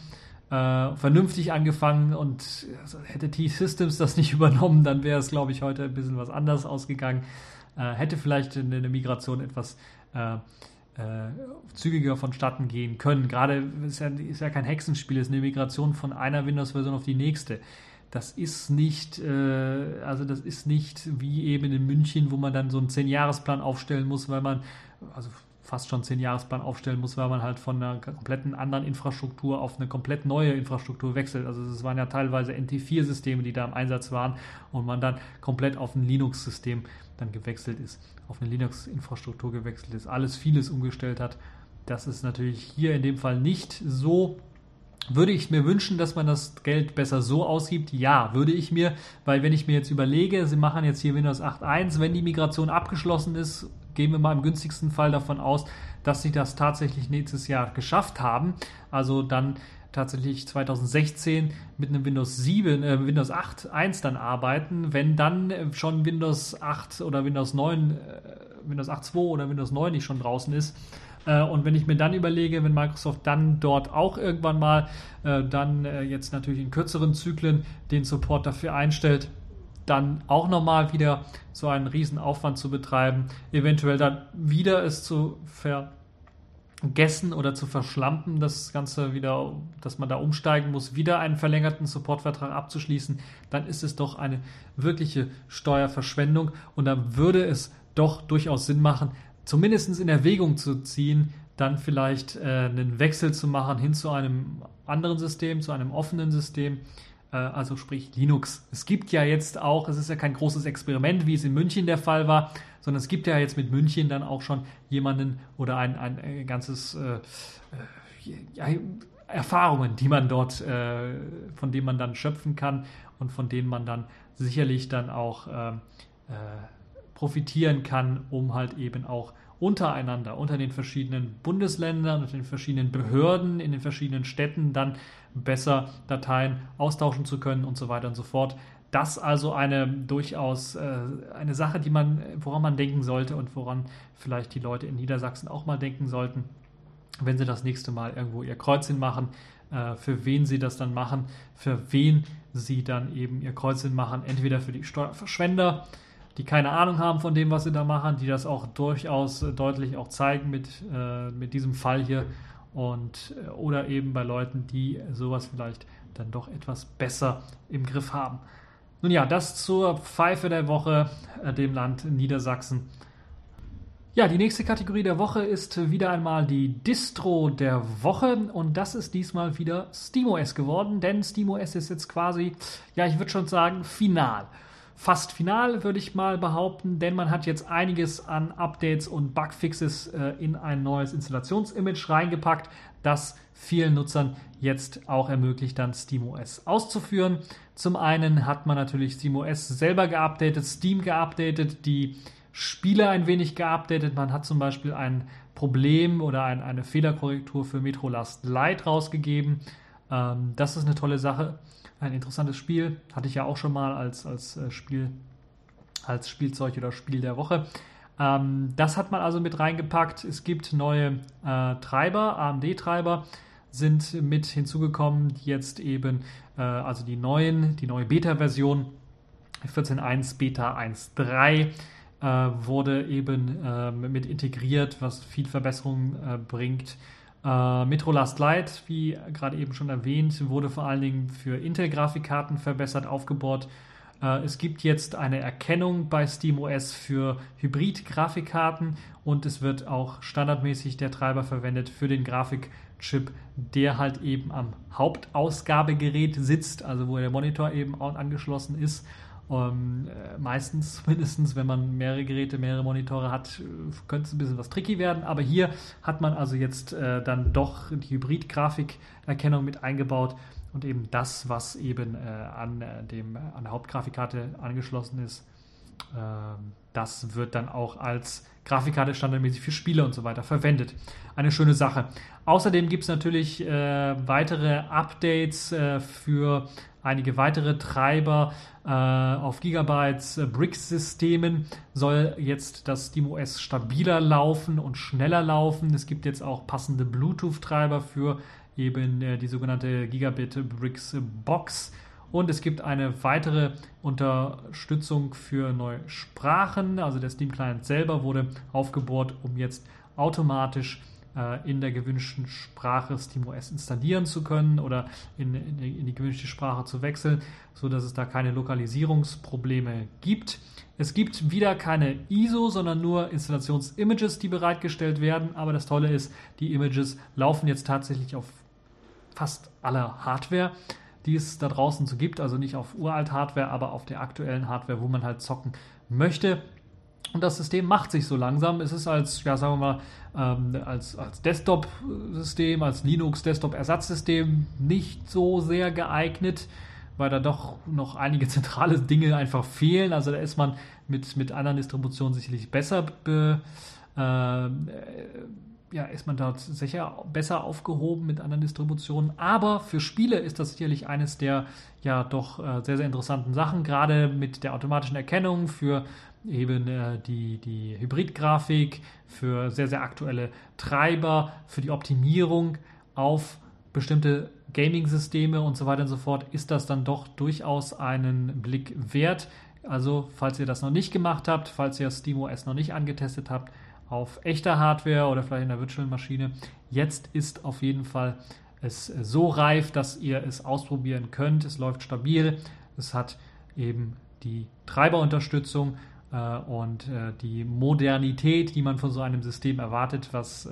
vernünftig angefangen und hätte T-Systems das nicht übernommen, dann wäre es, glaube ich, heute ein bisschen was anders ausgegangen, hätte vielleicht eine Migration etwas zügiger vonstatten gehen können. Gerade ist ja kein Hexenspiel, ist eine Migration von einer Windows-Version auf die nächste. Das ist nicht, wie eben in München, wo man dann so einen 10-Jahresplan aufstellen muss, weil man halt von einer kompletten anderen Infrastruktur auf eine komplett neue Infrastruktur wechselt. Also es waren ja teilweise NT4-Systeme, die da im Einsatz waren und man dann komplett auf ein Linux-System dann gewechselt ist, auf eine Linux-Infrastruktur gewechselt ist, vieles umgestellt hat. Das ist natürlich hier in dem Fall nicht so. Würde ich mir wünschen, dass man das Geld besser so ausgibt? Ja, würde ich mir, weil wenn ich mir jetzt überlege, sie machen jetzt hier Windows 8.1, wenn die Migration abgeschlossen ist, gehen wir mal im günstigsten Fall davon aus, dass sie das tatsächlich nächstes Jahr geschafft haben. Also dann tatsächlich 2016 mit einem Windows 8.1 dann arbeiten, wenn dann schon Windows 8 oder Windows 9, Windows 8.2 oder Windows 9 nicht schon draußen ist. Und wenn ich mir dann überlege, wenn Microsoft dann dort auch irgendwann mal jetzt natürlich in kürzeren Zyklen den Support dafür einstellt, dann auch nochmal wieder so einen riesen Aufwand zu betreiben, eventuell dann wieder es zu vergessen oder zu verschlampen, das Ganze wieder, dass man da umsteigen muss, wieder einen verlängerten Supportvertrag abzuschließen, dann ist es doch eine wirkliche Steuerverschwendung und dann würde es doch durchaus Sinn machen, zumindest in Erwägung zu ziehen, dann vielleicht einen Wechsel zu machen hin zu einem anderen System, zu einem offenen System, also sprich Linux. Es gibt ja jetzt auch, es ist ja kein großes Experiment, wie es in München der Fall war, sondern es gibt ja jetzt mit München dann auch schon jemanden oder ein ganzes Erfahrungen, die man dort, von denen man dann schöpfen kann und von denen man dann sicherlich dann auch profitieren kann, um halt eben auch untereinander, unter den verschiedenen Bundesländern und den verschiedenen Behörden in den verschiedenen Städten dann besser Dateien austauschen zu können und so weiter und so fort. Das also eine durchaus eine Sache, woran man denken sollte und woran vielleicht die Leute in Niedersachsen auch mal denken sollten, wenn sie das nächste Mal irgendwo ihr Kreuzchen machen, für wen sie das dann machen, für wen sie dann eben ihr Kreuzchen machen, entweder für die Steuerverschwender, die keine Ahnung haben von dem, was sie da machen, die das auch durchaus deutlich auch zeigen mit diesem Fall hier und oder eben bei Leuten, die sowas vielleicht dann doch etwas besser im Griff haben. Nun ja, das zur Pfeife der Woche, dem Land Niedersachsen. Ja, die nächste Kategorie der Woche ist wieder einmal die Distro der Woche und das ist diesmal wieder SteamOS geworden, denn SteamOS ist jetzt quasi, ich würde schon sagen, final. Fast final, würde ich mal behaupten, denn man hat jetzt einiges an Updates und Bugfixes in ein neues Installationsimage reingepackt, das vielen Nutzern jetzt auch ermöglicht, dann SteamOS auszuführen. Zum einen hat man natürlich SteamOS selber geupdatet, Steam geupdatet, die Spiele ein wenig geupdatet. Man hat zum Beispiel ein Problem oder eine Fehlerkorrektur für Metro Last Light rausgegeben. Das ist eine tolle Sache. Ein interessantes Spiel, hatte ich ja auch schon mal als Spielzeug oder Spiel der Woche. Das hat man also mit reingepackt. Es gibt neue Treiber, AMD-Treiber, sind mit hinzugekommen, die jetzt eben, also die neue Beta-Version 14.1 Beta 1.3 wurde eben mit integriert, was viel Verbesserungen bringt. Metro Last Light, wie gerade eben schon erwähnt, wurde vor allen Dingen für Intel-Grafikkarten verbessert aufgebaut. Es gibt jetzt eine Erkennung bei SteamOS für Hybrid-Grafikkarten und es wird auch standardmäßig der Treiber verwendet für den Grafikchip, der halt eben am Hauptausgabegerät sitzt, also wo der Monitor eben angeschlossen ist. Meistens, mindestens, wenn man mehrere Geräte, mehrere Monitore hat, könnte es ein bisschen was tricky werden, aber hier hat man also jetzt dann doch die Hybrid-Grafikerkennung mit eingebaut und eben das, was eben an der Hauptgrafikkarte angeschlossen ist, das wird dann auch als Grafikkarte standardmäßig für Spiele und so weiter verwendet. Eine schöne Sache. Außerdem gibt es natürlich weitere Updates für einige weitere Treiber auf Gigabytes Bricks-Systemen soll jetzt das SteamOS stabiler laufen und schneller laufen. Es gibt jetzt auch passende Bluetooth-Treiber für eben die sogenannte Gigabit Bricks Box. Und es gibt eine weitere Unterstützung für neue Sprachen. Also der Steam-Client selber wurde aufgebohrt, um jetzt automatisch in der gewünschten Sprache SteamOS installieren zu können oder in die gewünschte Sprache zu wechseln, sodass es da keine Lokalisierungsprobleme gibt. Es gibt wieder keine ISO, sondern nur Installations-Images, die bereitgestellt werden. Aber das Tolle ist, die Images laufen jetzt tatsächlich auf fast aller Hardware, die es da draußen so gibt. Also nicht auf uralt Hardware, aber auf der aktuellen Hardware, wo man halt zocken möchte. Und das System macht sich so langsam. Es ist als, ja, sagen wir mal, als Desktop-System, als Linux-Desktop-Ersatzsystem nicht so sehr geeignet, weil da doch noch einige zentrale Dinge einfach fehlen. Also da ist man mit anderen Distributionen sicherlich besser, ist man dort sicher besser aufgehoben mit anderen Distributionen. Aber für Spiele ist das sicherlich eines der ja doch sehr, sehr interessanten Sachen, gerade mit der automatischen Erkennung für eben die Hybrid-Grafik, für sehr, sehr aktuelle Treiber, für die Optimierung auf bestimmte Gaming-Systeme und so weiter und so fort, ist das dann doch durchaus einen Blick wert. Also, falls ihr das noch nicht gemacht habt, falls ihr SteamOS noch nicht angetestet habt, auf echter Hardware oder vielleicht in der virtuellen Maschine, jetzt ist auf jeden Fall es so reif, dass ihr es ausprobieren könnt. Es läuft stabil, es hat eben die Treiberunterstützung und die Modernität, die man von so einem System erwartet, was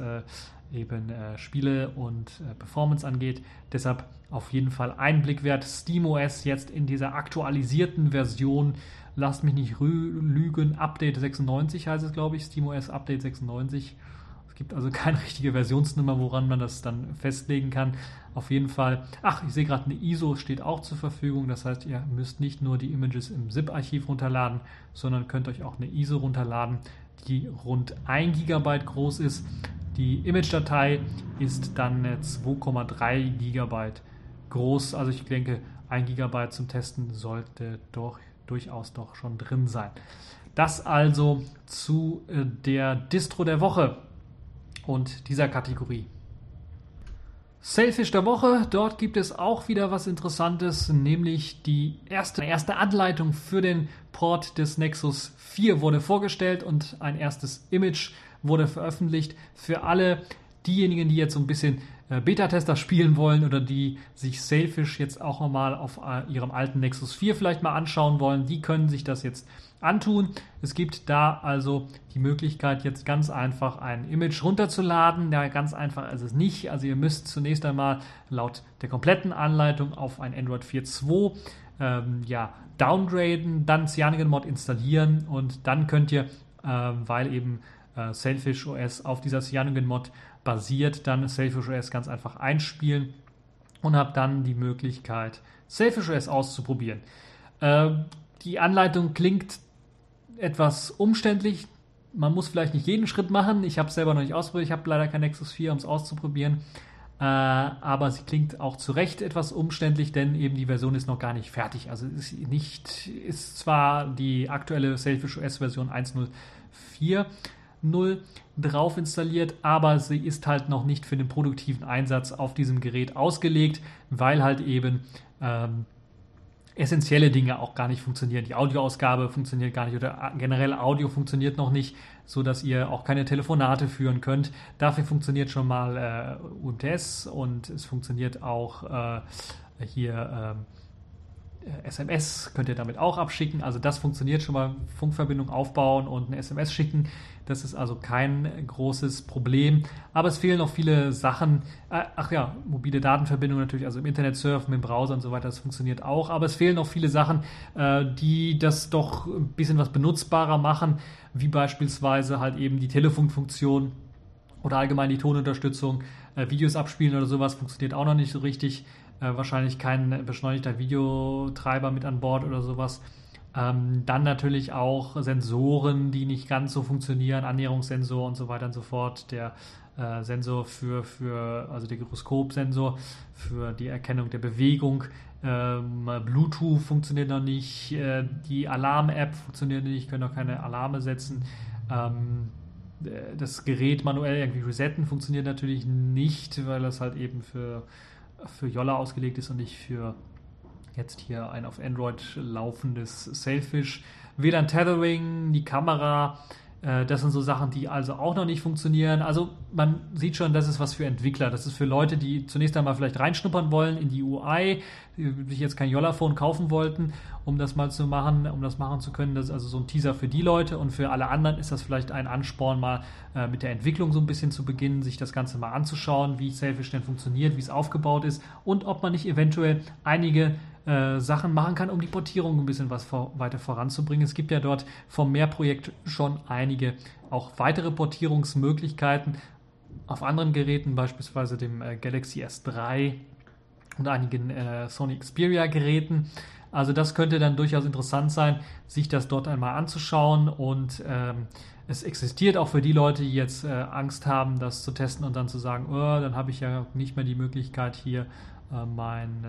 eben Spiele und Performance angeht. Deshalb auf jeden Fall ein Blick wert. SteamOS jetzt in dieser aktualisierten Version, lasst mich nicht lügen, Update 96 heißt es, glaube ich, SteamOS Update 96. Es gibt also keine richtige Versionsnummer, woran man das dann festlegen kann. Auf jeden Fall, ich sehe gerade, eine ISO steht auch zur Verfügung. Das heißt, ihr müsst nicht nur die Images im ZIP-Archiv runterladen, sondern könnt euch auch eine ISO runterladen, die rund 1 GB groß ist. Die Image-Datei ist dann 2,3 GB groß. Also ich denke, 1 GB zum Testen sollte doch durchaus doch schon drin sein. Das also zu der Distro der Woche und dieser Kategorie. Sailfish der Woche, dort gibt es auch wieder was Interessantes, nämlich die erste Anleitung für den Port des Nexus 4 wurde vorgestellt und ein erstes Image wurde veröffentlicht für alle diejenigen, die jetzt so ein bisschen Beta-Tester spielen wollen oder die sich Sailfish jetzt auch nochmal auf ihrem alten Nexus 4 vielleicht mal anschauen wollen, die können sich das jetzt antun. Es gibt da also die Möglichkeit, jetzt ganz einfach ein Image runterzuladen. Ja, ganz einfach ist es nicht. Also ihr müsst zunächst einmal laut der kompletten Anleitung auf ein Android 4.2 downgraden, dann CyanogenMod installieren und dann könnt ihr, weil eben Sailfish OS auf dieser CyanogenMod basiert, dann Sailfish OS ganz einfach einspielen und habt dann die Möglichkeit, Sailfish OS auszuprobieren. Die Anleitung klingt etwas umständlich. Man muss vielleicht nicht jeden Schritt machen. Ich habe es selber noch nicht ausprobiert. Ich habe leider kein Nexus 4, um es auszuprobieren. Aber sie klingt auch zu Recht etwas umständlich, denn eben die Version ist noch gar nicht fertig. Also ist zwar die aktuelle Sailfish OS Version 1.04, 0 drauf installiert, aber sie ist halt noch nicht für den produktiven Einsatz auf diesem Gerät ausgelegt, weil halt eben essentielle Dinge auch gar nicht funktionieren. Die Audioausgabe funktioniert gar nicht oder generell Audio funktioniert noch nicht, sodass ihr auch keine Telefonate führen könnt. Dafür funktioniert schon mal UMTS und es funktioniert auch hier SMS könnt ihr damit auch abschicken. Also das funktioniert schon mal. Funkverbindung aufbauen und eine SMS schicken. Das ist also kein großes Problem. Aber es fehlen noch viele Sachen. Ach ja, mobile Datenverbindung natürlich, also im Internet surfen, im Browser und so weiter. Das funktioniert auch. Aber es fehlen noch viele Sachen, die das doch ein bisschen was benutzbarer machen. Wie beispielsweise halt eben die Telefonfunktion oder allgemein die Tonunterstützung. Videos abspielen oder sowas funktioniert auch noch nicht so richtig. Wahrscheinlich kein beschleunigter Videotreiber mit an Bord oder sowas. Dann natürlich auch Sensoren, die nicht ganz so funktionieren, Annäherungssensor und so weiter und so fort. Der Sensor also der Gyroskopsensor für die Erkennung der Bewegung. Bluetooth funktioniert noch nicht. Die Alarm-App funktioniert nicht, können auch keine Alarme setzen. Das Gerät manuell irgendwie resetten funktioniert natürlich nicht, weil das halt eben für Jolla ausgelegt ist und nicht für jetzt hier ein auf Android laufendes Sailfish. WLAN Tethering, die Kamera, das sind so Sachen, die also auch noch nicht funktionieren. Also man sieht schon, das ist was für Entwickler. Das ist für Leute, die zunächst einmal vielleicht reinschnuppern wollen in die UI, die sich jetzt kein Jolla-Phone kaufen wollten, um das mal zu machen, um das machen zu können. Das ist also so ein Teaser für die Leute und für alle anderen ist das vielleicht ein Ansporn, mal mit der Entwicklung so ein bisschen zu beginnen, sich das Ganze mal anzuschauen, wie Sailfish denn funktioniert, wie es aufgebaut ist und ob man nicht eventuell einige Sachen machen kann, um die Portierung ein bisschen was weiter voranzubringen. Es gibt ja dort vom Mehrprojekt schon einige auch weitere Portierungsmöglichkeiten auf anderen Geräten, beispielsweise dem Galaxy S3 und einigen Sony Xperia-Geräten. Also das könnte dann durchaus interessant sein, sich das dort einmal anzuschauen und es existiert auch für die Leute, die jetzt Angst haben, das zu testen und dann zu sagen, dann habe ich ja nicht mehr die Möglichkeit hier mein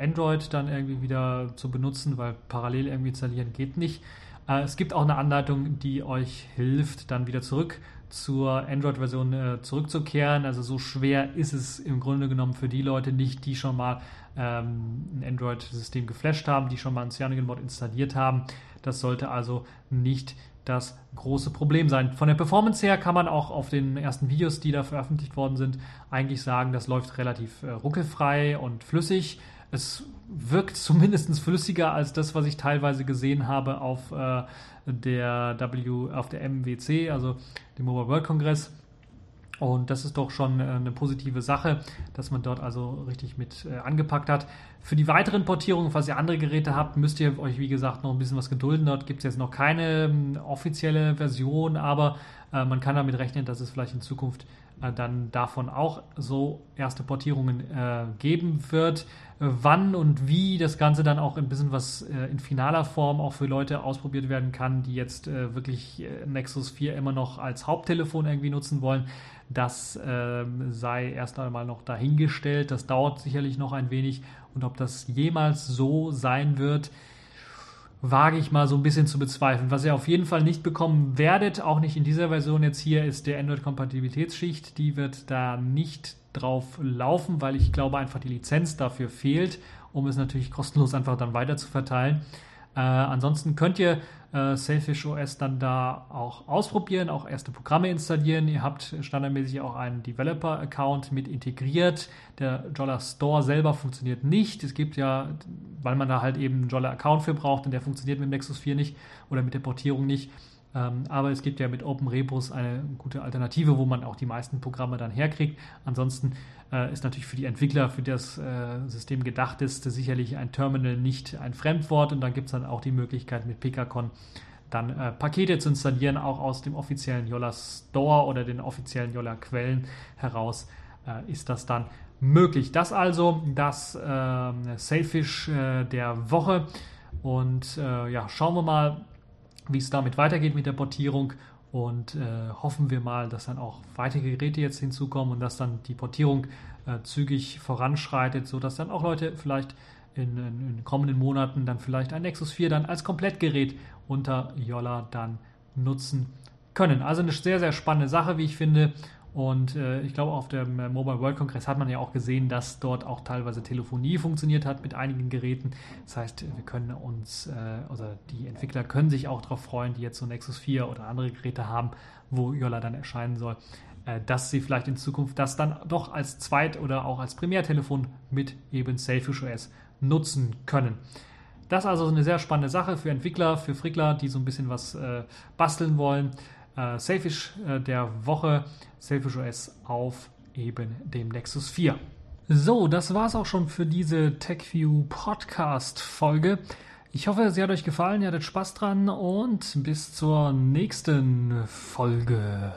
Android dann irgendwie wieder zu benutzen, weil parallel irgendwie installieren geht nicht. Es gibt auch eine Anleitung, die euch hilft, dann wieder zurück zur Android-Version zurückzukehren. Also so schwer ist es im Grunde genommen für die Leute nicht, die schon mal ein Android-System geflasht haben, die schon mal ein CyanogenMod installiert haben. Das sollte also nicht das große Problem sein. Von der Performance her kann man auch auf den ersten Videos, die da veröffentlicht worden sind, eigentlich sagen, das läuft relativ ruckelfrei und flüssig. Es wirkt zumindest flüssiger als das, was ich teilweise gesehen habe auf der MWC, also dem Mobile World Congress. Und das ist doch schon eine positive Sache, dass man dort also richtig mit angepackt hat. Für die weiteren Portierungen, falls ihr andere Geräte habt, müsst ihr euch, wie gesagt, noch ein bisschen was gedulden. Dort gibt es jetzt noch keine offizielle Version, aber man kann damit rechnen, dass es vielleicht in Zukunft dann davon auch so erste Portierungen geben wird. Wann und wie das Ganze dann auch ein bisschen was in finaler Form auch für Leute ausprobiert werden kann, die jetzt wirklich Nexus 4 immer noch als Haupttelefon irgendwie nutzen wollen, das sei erst einmal noch dahingestellt. Das dauert sicherlich noch ein wenig und ob das jemals so sein wird, wage ich mal so ein bisschen zu bezweifeln. Was ihr auf jeden Fall nicht bekommen werdet, auch nicht in dieser Version jetzt hier, ist der Android-Kompatibilitätsschicht. Die wird da nicht drauf laufen, weil ich glaube einfach die Lizenz dafür fehlt, um es natürlich kostenlos einfach dann weiter zu verteilen. Ansonsten könnt ihr Sailfish OS dann da auch ausprobieren, auch erste Programme installieren. Ihr habt standardmäßig auch einen Developer-Account mit integriert. Der Jolla-Store selber funktioniert nicht. Es gibt ja, weil man da halt eben einen Jolla-Account für braucht und der funktioniert mit dem Nexus 4 nicht oder mit der Portierung nicht. Aber es gibt ja mit Open Repos eine gute Alternative, wo man auch die meisten Programme dann herkriegt. Ansonsten ist natürlich für die Entwickler, für das System gedacht ist, sicherlich ein Terminal nicht ein Fremdwort. Und dann gibt es dann auch die Möglichkeit, mit PKCon dann Pakete zu installieren, auch aus dem offiziellen Jolla Store oder den offiziellen Jolla Quellen heraus ist das dann möglich. Das also das Sailfish der Woche. Und ja, schauen wir mal, wie es damit weitergeht mit der Portierung. Und hoffen wir mal, dass dann auch weitere Geräte jetzt hinzukommen und dass dann die Portierung zügig voranschreitet, sodass dann auch Leute vielleicht in kommenden Monaten dann vielleicht ein Nexus 4 dann als Komplettgerät unter Jolla dann nutzen können. Also eine sehr, sehr spannende Sache, wie ich finde. Und ich glaube, auf dem Mobile World Congress hat man ja auch gesehen, dass dort auch teilweise Telefonie funktioniert hat mit einigen Geräten. Das heißt, wir können uns, oder die Entwickler können sich auch darauf freuen, die jetzt so Nexus 4 oder andere Geräte haben, wo Jolla dann erscheinen soll, dass sie vielleicht in Zukunft das dann doch als Zweit- oder auch als Primärtelefon mit eben Sailfish OS nutzen können. Das ist also eine sehr spannende Sache für Entwickler, für Frickler, die so ein bisschen was basteln wollen. Sailfish der Woche, Sailfish OS auf eben dem Nexus 4. So, das war es auch schon für diese TechView Podcast Folge. Ich hoffe, sie hat euch gefallen, ihr hattet Spaß dran und bis zur nächsten Folge.